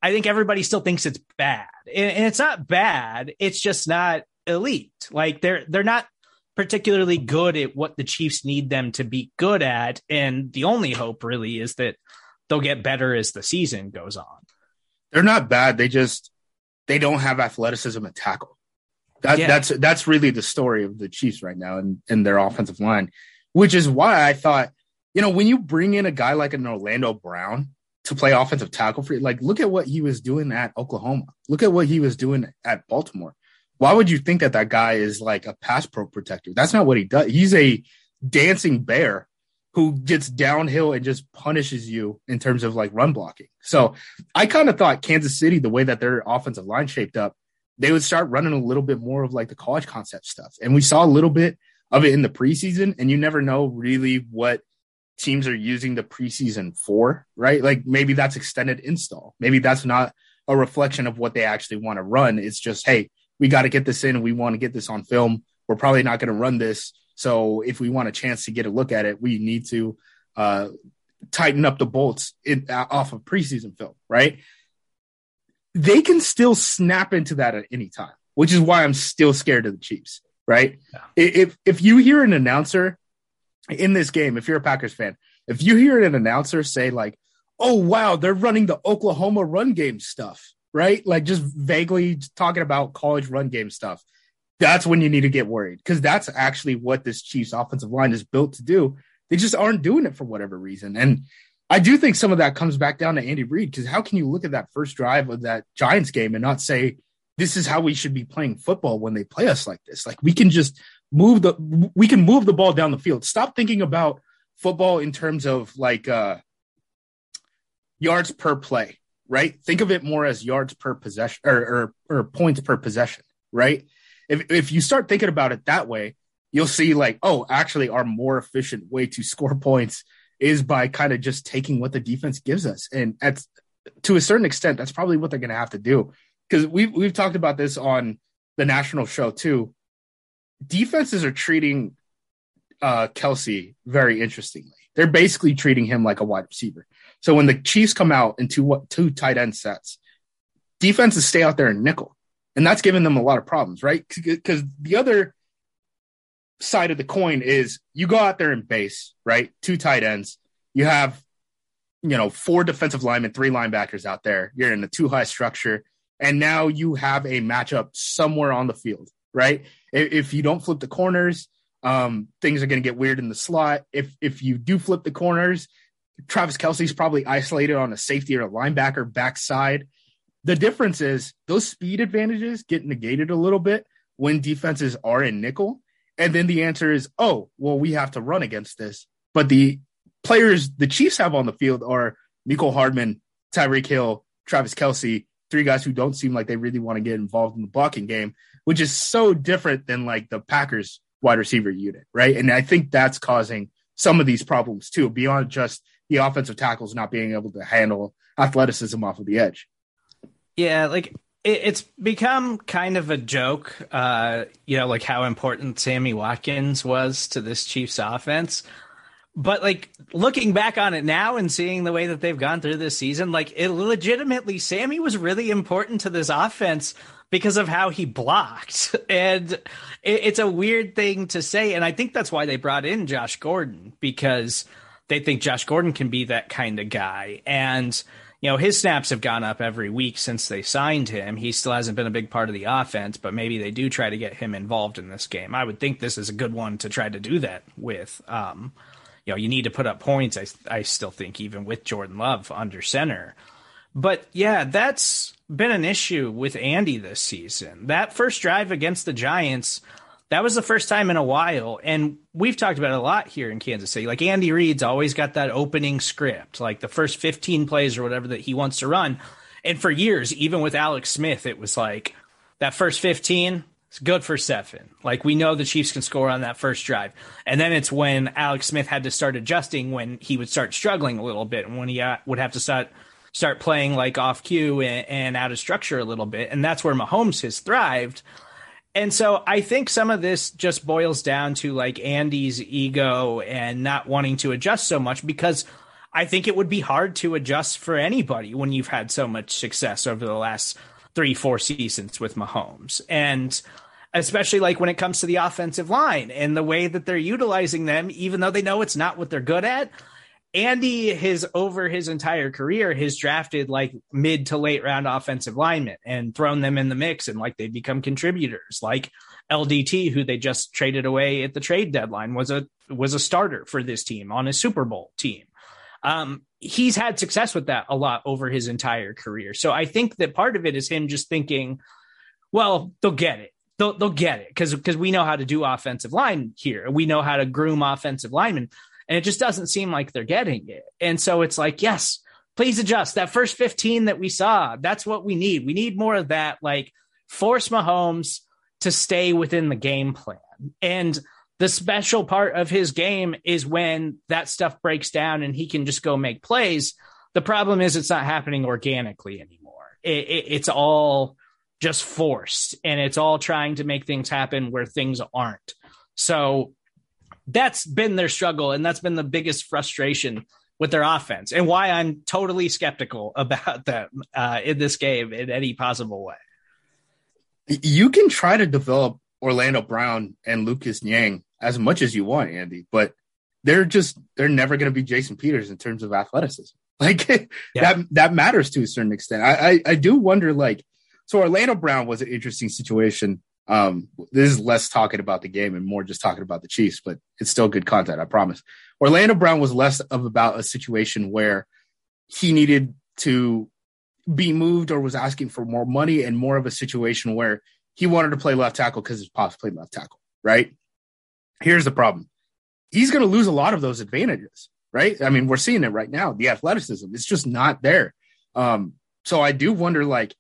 I think everybody still thinks it's bad. And it's not bad. It's just not elite. Like they're they're not particularly good at what the Chiefs need them to be good at. And the only hope really is that they'll get better as the season goes on. They're not bad. They just they don't have athleticism at tackle. That, yeah. That's that's really the story of the Chiefs right now and, and their offensive line, which is why I thought, you know, when you bring in a guy like an Orlando Brown to play offensive tackle for you, like, look at what he was doing at Oklahoma. Look at what he was doing at Baltimore. Why would you think that that guy is like a pass pro protector? That's not what he does. He's a dancing bear who gets downhill and just punishes you in terms of like run blocking. So I kind of thought Kansas City, the way that their offensive line shaped up, they would start running a little bit more of like the college concept stuff. And we saw a little bit of it in the preseason, and you never know really what teams are using the preseason for, right? Like maybe that's extended install. Maybe that's not a reflection of what they actually want to run. It's just, hey, we got to get this in and we want to get this on film. We're probably not going to run this. So if we want a chance to get a look at it, we need to uh, tighten up the bolts in, uh, off of preseason film, right? They can still snap into that at any time, which is why I'm still scared of the Chiefs, right? Yeah. If if you hear an announcer in this game, if you're a Packers fan, if you hear an announcer say like, oh, wow, they're running the Oklahoma run game stuff, right? Like just vaguely talking about college run game stuff. That's when you need to get worried, because that's actually what this Chiefs offensive line is built to do. They just aren't doing it for whatever reason. And I do think some of that comes back down to Andy Reid, because how can you look at that first drive of that Giants game and not say, this is how we should be playing football when they play us like this? Like we can just move the we can move the ball down the field. Stop thinking about football in terms of like uh, yards per play, right? Think of it more as yards per possession or, or, or points per possession, right? If if you start thinking about it that way, you'll see like, oh, actually our more efficient way to score points is by kind of just taking what the defense gives us. And that's, to a certain extent, that's probably what they're going to have to do. Because we've, we've talked about this on the national show too. Defenses are treating uh, Kelsey very interestingly. They're basically treating him like a wide receiver. So when the Chiefs come out in two, two tight end sets, defenses stay out there in nickel. And that's giving them a lot of problems, right? Because the other side of the coin is you go out there and base, right? Two tight ends. You have, you know, four defensive linemen, three linebackers out there. You're in a two high structure. And now you have a matchup somewhere on the field, right? If, if you don't flip the corners, um, things are going to get weird in the slot. If, if you do flip the corners, Travis Kelce's probably isolated on a safety or a linebacker backside. The difference is those speed advantages get negated a little bit when defenses are in nickel. And then the answer is, oh, well, we have to run against this. But the players the Chiefs have on the field are Mecole Hardman, Tyreek Hill, Travis Kelce, three guys who don't seem like they really want to get involved in the blocking game, which is so different than like the Packers wide receiver unit, right? And I think that's causing some of these problems too, beyond just the offensive tackles not being able to handle athleticism off of the edge. Yeah, like it, it's become kind of a joke, uh, you know, like how important Sammy Watkins was to this Chiefs offense. But like looking back on it now and seeing the way that they've gone through this season, like it legitimately, Sammy was really important to this offense because of how he blocked. And it, it's a weird thing to say. And I think that's why they brought in Josh Gordon, because they think Josh Gordon can be that kind of guy. And, you know, his snaps have gone up every week since they signed him. He still hasn't been a big part of the offense, but maybe they do try to get him involved in this game. I would think this is a good one to try to do that with. Um, You know, you need to put up points, I I still think, even with Jordan Love under center. But, yeah, that's been an issue with Andy this season. That first drive against the Giants, that was the first time in a while. And we've talked about it a lot here in Kansas City. Like, Andy Reid's always got that opening script, like the first fifteen plays or whatever that he wants to run. And for years, even with Alex Smith, it was like that first fifteen – it's good for seven. Like, we know the Chiefs can score on that first drive. And then it's when Alex Smith had to start adjusting, when he would start struggling a little bit, and when he uh, would have to start start playing like off cue and, and out of structure a little bit. And that's where Mahomes has thrived. And so I think some of this just boils down to like Andy's ego and not wanting to adjust so much, because I think it would be hard to adjust for anybody when you've had so much success over the last three, four seasons with Mahomes. And especially like when it comes to the offensive line and the way that they're utilizing them, even though they know it's not what they're good at. Andy has, over his entire career, has drafted like mid to late round offensive linemen and thrown them in the mix, and like they become contributors, like L D T, who they just traded away at the trade deadline, was a was a starter for this team on a Super Bowl team. Um, he's had success with that a lot over his entire career. So I think that part of it is him just thinking, well, they'll get it. They'll, they'll get it because because we know how to do offensive line here. We know how to groom offensive linemen, and it just doesn't seem like they're getting it. And so it's like, yes, please adjust. That first fifteen that we saw, that's what we need. We need more of that. Like, force Mahomes to stay within the game plan. And the special part of his game is when that stuff breaks down and he can just go make plays. The problem is it's not happening organically anymore. It, it, it's all just forced, and it's all trying to make things happen where things aren't. So that's been their struggle, and that's been the biggest frustration with their offense, and why I'm totally skeptical about them uh, in this game in any possible way. You can try to develop Orlando Brown and Lucas Niang as much as you want, Andy, but they're just, they're never going to be Jason Peters in terms of athleticism. Like, yeah. that, that matters to a certain extent. I, I, I do wonder, like, so Orlando Brown was an interesting situation. Um, this is less talking about the game and more just talking about the Chiefs, but it's still good content, I promise. Orlando Brown was less of about a situation where he needed to be moved or was asking for more money, and more of a situation where he wanted to play left tackle because his pops played left tackle, right? Here's the problem. He's going to lose a lot of those advantages, right? I mean, we're seeing it right now. The athleticism, it's just not there. Um, so I do wonder, like,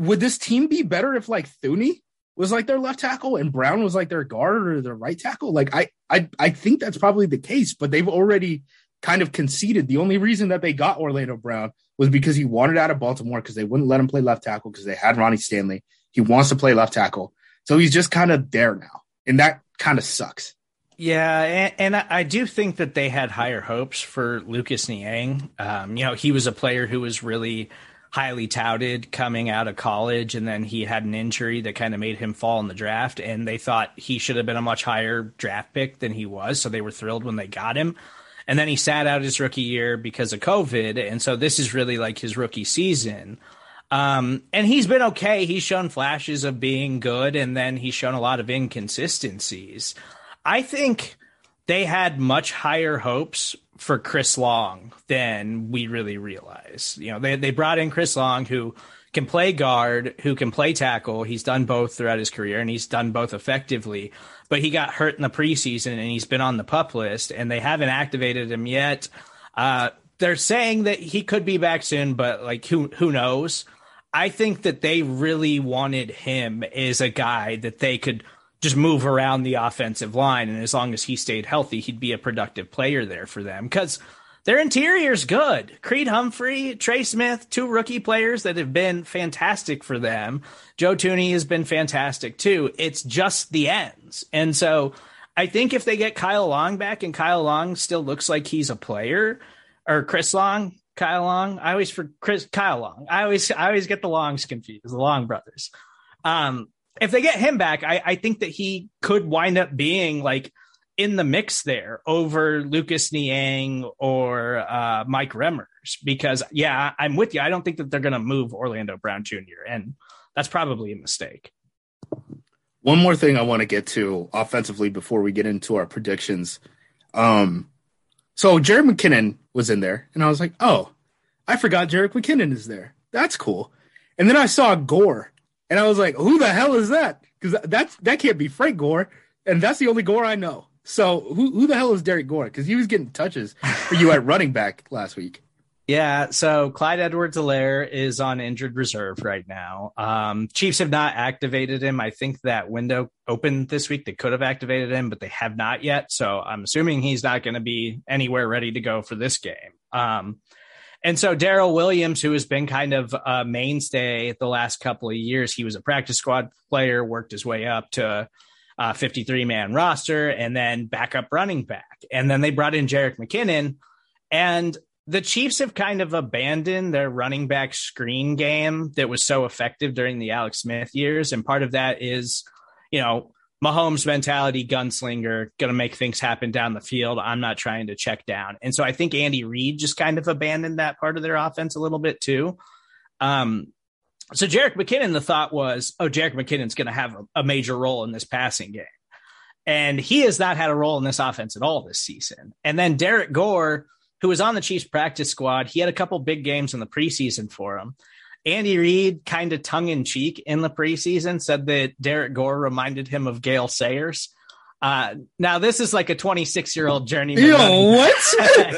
would this team be better if like Thuney was like their left tackle and Brown was like their guard or their right tackle? Like, I, I, I think that's probably the case, but they've already kind of conceded. The only reason that they got Orlando Brown was because he wanted out of Baltimore, because they wouldn't let him play left tackle because they had Ronnie Stanley. He wants to play left tackle. So he's just kind of there now. And that kind of sucks. Yeah. And, and I, I do think that they had higher hopes for Lucas Niang. Um, you know, he was a player who was really highly touted coming out of college, and then he had an injury that kind of made him fall in the draft, and they thought he should have been a much higher draft pick than he was, so they were thrilled when they got him. And then he sat out his rookie year because of COVID, and so this is really like his rookie season. Um, and he's been okay. He's shown flashes of being good, and then he's shown a lot of inconsistencies. I think they had much higher hopes for Chris Long than we really realize. You know, they, they brought in Chris Long, who can play guard, who can play tackle. He's done both throughout his career, and he's done both effectively, but he got hurt in the preseason and he's been on the PUP list, and they haven't activated him yet. Uh, they're saying that he could be back soon, but like, who, who knows? I think that they really wanted him as a guy that they could just move around the offensive line, and as long as he stayed healthy, he'd be a productive player there for them, because Their interior's good. Creed Humphrey, Trey Smith, two rookie players that have been fantastic for them. Joe Thuney has been fantastic too. It's just the ends. And so I think if they get Kyle Long back, and Kyle Long still looks like he's a player, or Chris Long, Kyle Long. I always for Chris Kyle Long. I always I always get the Longs confused, the Long brothers. Um, if they get him back, I, I think that he could wind up being like in the mix there over Lucas Niang or uh, Mike Remmers, because, yeah, I'm with you. I don't think that they're going to move Orlando Brown Junior, and that's probably a mistake. One more thing I want to get to offensively before we get into our predictions. Um, so Jerick McKinnon was in there, and I was like, oh, I forgot Jerick McKinnon is there. That's cool. And then I saw Gore, and I was like, who the hell is that? Because that's that can't be Frank Gore, and that's the only Gore I know. So who who the hell is Derek Gore? Because he was getting touches for you at running back last week. Yeah, so Clyde Edwards-Helaire is on injured reserve right now. Um, Chiefs have not activated him. I think that window opened this week. They could have activated him, but they have not yet. So I'm assuming he's not going to be anywhere ready to go for this game. Um, and so Darrell Williams, who has been kind of a mainstay the last couple of years, he was a practice squad player, worked his way up to – Uh, fifty-three man roster, and then backup running back. And then they brought in Jerick McKinnon, and the Chiefs have kind of abandoned their running back screen game that was so effective during the Alex Smith years. And part of that is, you know, Mahomes mentality, gunslinger, going to make things happen down the field. I'm not trying to check down. And so I think Andy Reid just kind of abandoned that part of their offense a little bit too. Um, So Jerick McKinnon, the thought was, oh, Jerick McKinnon's going to have a, a major role in this passing game. And he has not had a role in this offense at all this season. And then Derek Gore, who was on the Chiefs practice squad, he had a couple big games in the preseason for him. Andy Reid, kind of tongue in cheek in the preseason, said that Derek Gore reminded him of Gale Sayers. Uh, now, this is like a twenty-six-year-old journeyman. Yo, what?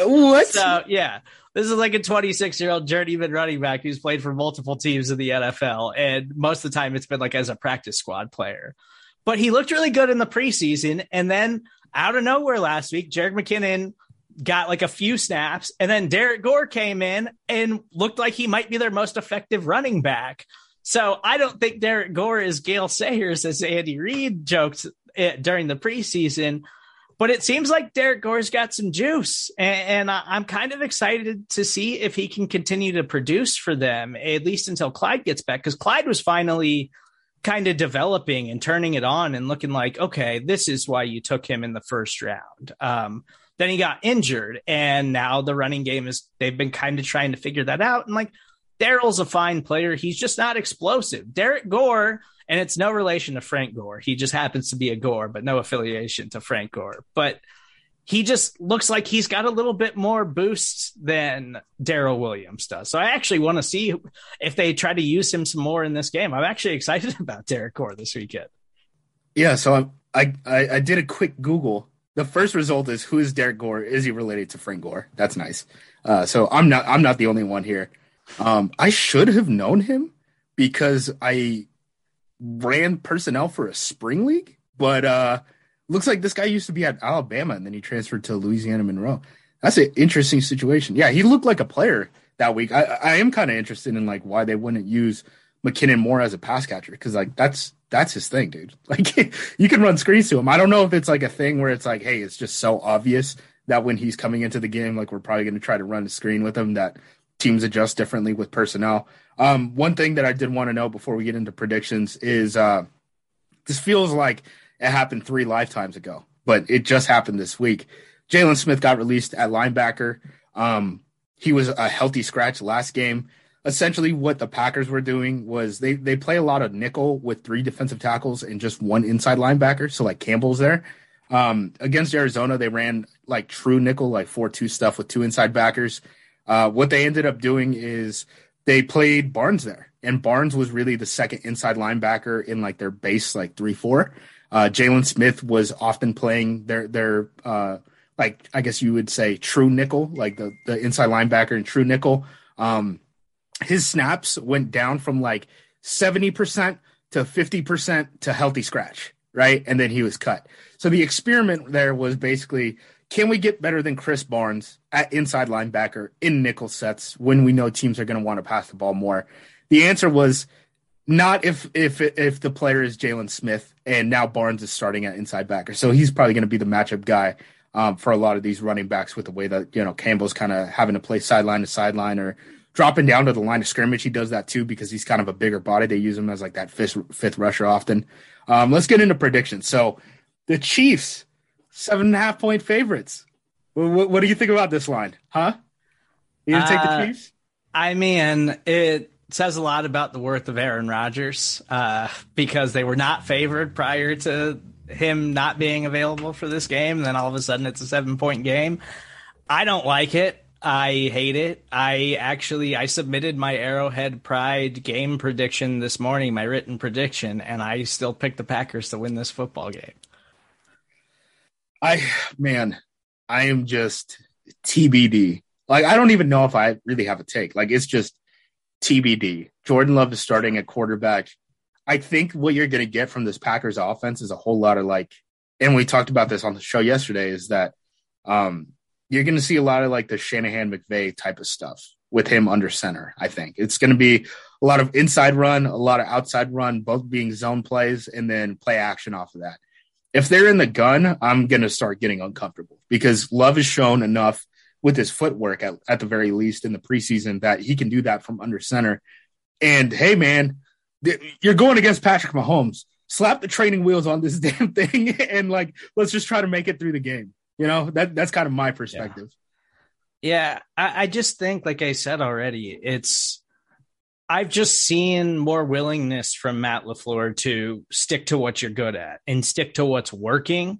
what? So, yeah. This is like a twenty-six-year-old journeyman running back who's played for multiple teams in the N F L, and most of the time it's been like as a practice squad player. But he looked really good in the preseason, and then out of nowhere last week, Jerick McKinnon got like a few snaps, and then Derek Gore came in and looked like he might be their most effective running back. So I don't think Derek Gore is Gale Sayers, as Andy Reid joked during the preseason. But it seems like Derek Gore's got some juice, and, and I'm kind of excited to see if he can continue to produce for them, at least until Clyde gets back, because Clyde was finally kind of developing and turning it on and looking like, okay, this is why you took him in the first round. Um, then he got injured, and now the running game is they've been kind of trying to figure that out. And like, Darrell's a fine player. He's just not explosive. Derek Gore, and it's no relation to Frank Gore. He just happens to be a Gore, but no affiliation to Frank Gore. But he just looks like he's got a little bit more boost than Darrell Williams does. So I actually want to see if they try to use him some more in this game. I'm actually excited about Derek Gore this weekend. Yeah, so I'm, I, I I did a quick Google. The first result is, who is Derek Gore? Is he related to Frank Gore? That's nice. Uh, so I'm not I'm not the only one here. Um, I should have known him because I ran personnel for a spring league, but uh, looks like this guy used to be at Alabama and then he transferred to Louisiana Monroe. That's an interesting situation. Yeah, he looked like a player that week. I, I am kind of interested in like why they wouldn't use McKinnon more as a pass catcher, because like that's that's his thing, dude. Like you can run screens to him. I don't know if it's like a thing where it's like, hey, it's just so obvious that when he's coming into the game, like we're probably going to try to run a screen with him, that teams adjust differently with personnel. Um, one thing that I did want to know before we get into predictions is uh, this feels like it happened three lifetimes ago, but it just happened this week. Jalen Smith got released at linebacker. Um, he was a healthy scratch last game. Essentially what the Packers were doing was they, they play a lot of nickel with three defensive tackles and just one inside linebacker. So like Campbell's there. Um, against Arizona, they ran like true nickel, like four two stuff with two inside backers. Uh, what they ended up doing is they played Barnes there, and Barnes was really the second inside linebacker in like their base, like three, four. Uh, Jalen Smith was often playing their, their, uh, like, I guess you would say true nickel, like the, the inside linebacker and true nickel. Um, his snaps went down from like seventy percent to fifty percent to healthy scratch. Right. And then he was cut. So the experiment there was basically, Can we get better than Chris Barnes at inside linebacker in nickel sets when we know teams are going to want to pass the ball more? The answer was not if if if the player is Jalen Smith, and now Barnes is starting at inside backer. So he's probably going to be the matchup guy um, for a lot of these running backs with the way that, you know, Campbell's kind of having to play sideline to sideline or dropping down to the line of scrimmage. He does that too because he's kind of a bigger body. They use him as like that fifth, fifth rusher often. Um, let's get into predictions. So the Chiefs, Seven and a half point favorites. What, what do you think about this line? Huh? You gonna take uh, the Chiefs? I mean, it says a lot about the worth of Aaron Rodgers uh, because they were not favored prior to him not being available for this game. And then all of a sudden it's a seven point game. I don't like it. I hate it. I actually, I submitted my Arrowhead Pride game prediction this morning, my written prediction, and I still picked the Packers to win this football game. I, man, I am just T B D. Like, I don't even know if I really have a take. Like, it's just T B D. Jordan Love is starting at quarterback. I think what you're going to get from this Packers offense is a whole lot of, like, and we talked about this on the show yesterday, is that um, you're going to see a lot of, like, the Shanahan-McVay type of stuff with him under center, I think. It's going to be a lot of inside run, a lot of outside run, both being zone plays, and then play action off of that. If they're in the gun, I'm going to start getting uncomfortable because Love has shown enough with his footwork at, at the very least in the preseason that he can do that from under center. And, hey, man, th- you're going against Patrick Mahomes. Slap the training wheels on this damn thing and, like, let's just try to make it through the game. You know, that that's kind of my perspective. Yeah, yeah I, I just think, like I said already, it's I've just seen more willingness from Matt LaFleur to stick to what you're good at and stick to what's working.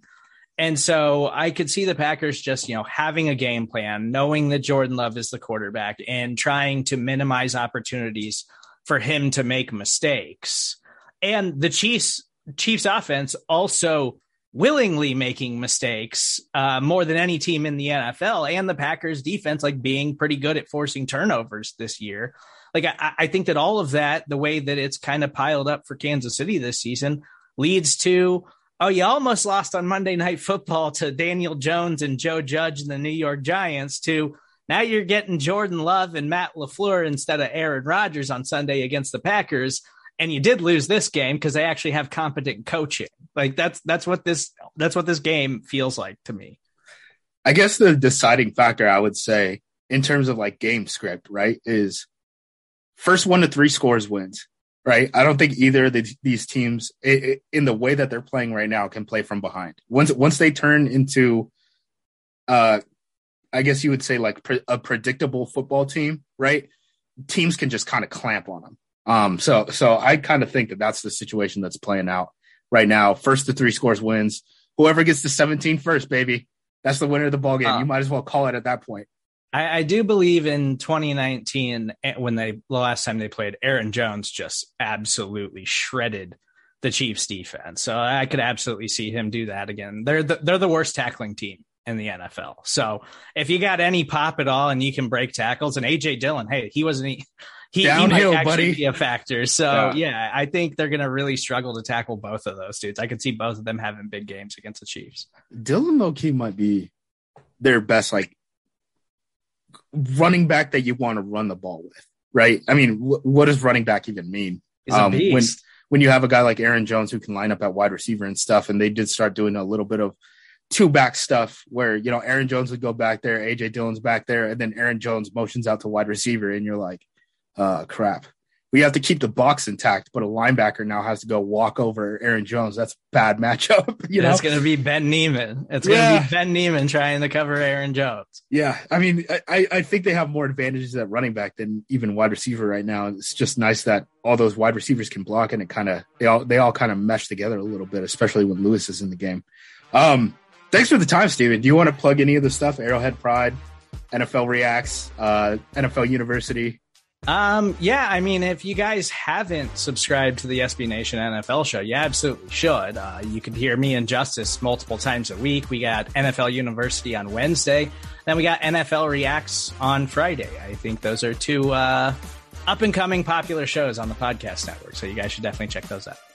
And so I could see the Packers just, you know, having a game plan, knowing that Jordan Love is the quarterback and trying to minimize opportunities for him to make mistakes. And the Chiefs, Chiefs offense also willingly making mistakes uh, more than any team in the N F L, and the Packers defense, like, being pretty good at forcing turnovers this year. Like, I, I think that all of that, the way that it's kind of piled up for Kansas City this season, leads to, oh, you almost lost on Monday Night Football to Daniel Jones and Joe Judge and the New York Giants, to now you're getting Jordan Love and Matt LaFleur instead of Aaron Rodgers on Sunday against the Packers. And you did lose this game because they actually have competent coaching. Like, that's that's what this that's what this game feels like to me. I guess the deciding factor, I would say, in terms of, like, game script, right, is first one to three scores wins, right? I don't think either of the, these teams, it, it, in the way that they're playing right now, can play from behind. Once once they turn into, uh, I guess you would say, like, pre- a predictable football team, right? Teams can just kind of clamp on them. Um, so so I kind of think that that's the situation that's playing out right now. First to three scores wins. Whoever gets to seventeen first, baby, that's the winner of the ballgame. Uh. You might as well call it at that point. I, I do believe in twenty nineteen, when they the last time they played, Aaron Jones just absolutely shredded the Chiefs defense. So I could absolutely see him do that again. They're the, they're the worst tackling team in the N F L. So if you got any pop at all and you can break tackles, and A J Dillon, hey, he wasn't he, he, Downhill, he might actually buddy. be a factor. So yeah. yeah, I think they're going to really struggle to tackle both of those dudes. I could see both of them having big games against the Chiefs. Dillon low-key might be their best, like, running back that you want to run the ball with, right? I mean, wh- what does running back even mean? He's um, a beast. When, when you have a guy like Aaron Jones who can line up at wide receiver and stuff, and they did start doing a little bit of two-back stuff where, you know, Aaron Jones would go back there, A J Dillon's back there, and then Aaron Jones motions out to wide receiver, and you're like, uh, crap. We have to keep the box intact, but a linebacker now has to go walk over Aaron Jones. That's a bad matchup. You know, it's going to be Ben Niemann. It's yeah. going to be Ben Niemann trying to cover Aaron Jones. Yeah, I mean, I, I think they have more advantages at running back than even wide receiver right now. It's just nice that all those wide receivers can block, and it kind of they all they all kind of mesh together a little bit, especially when Lewis is in the game. Um, thanks for the time, Steven. Do you want to plug any of the stuff? Arrowhead Pride, N F L Reacts, uh, N F L University. Um, yeah, I mean, if you guys haven't subscribed to the S B Nation N F L show, you absolutely should. Uh, you can hear me and Justice multiple times a week. We got N F L University on Wednesday. Then we got N F L Reacts on Friday. I think those are two uh, up and coming popular shows on the podcast network. So you guys should definitely check those out.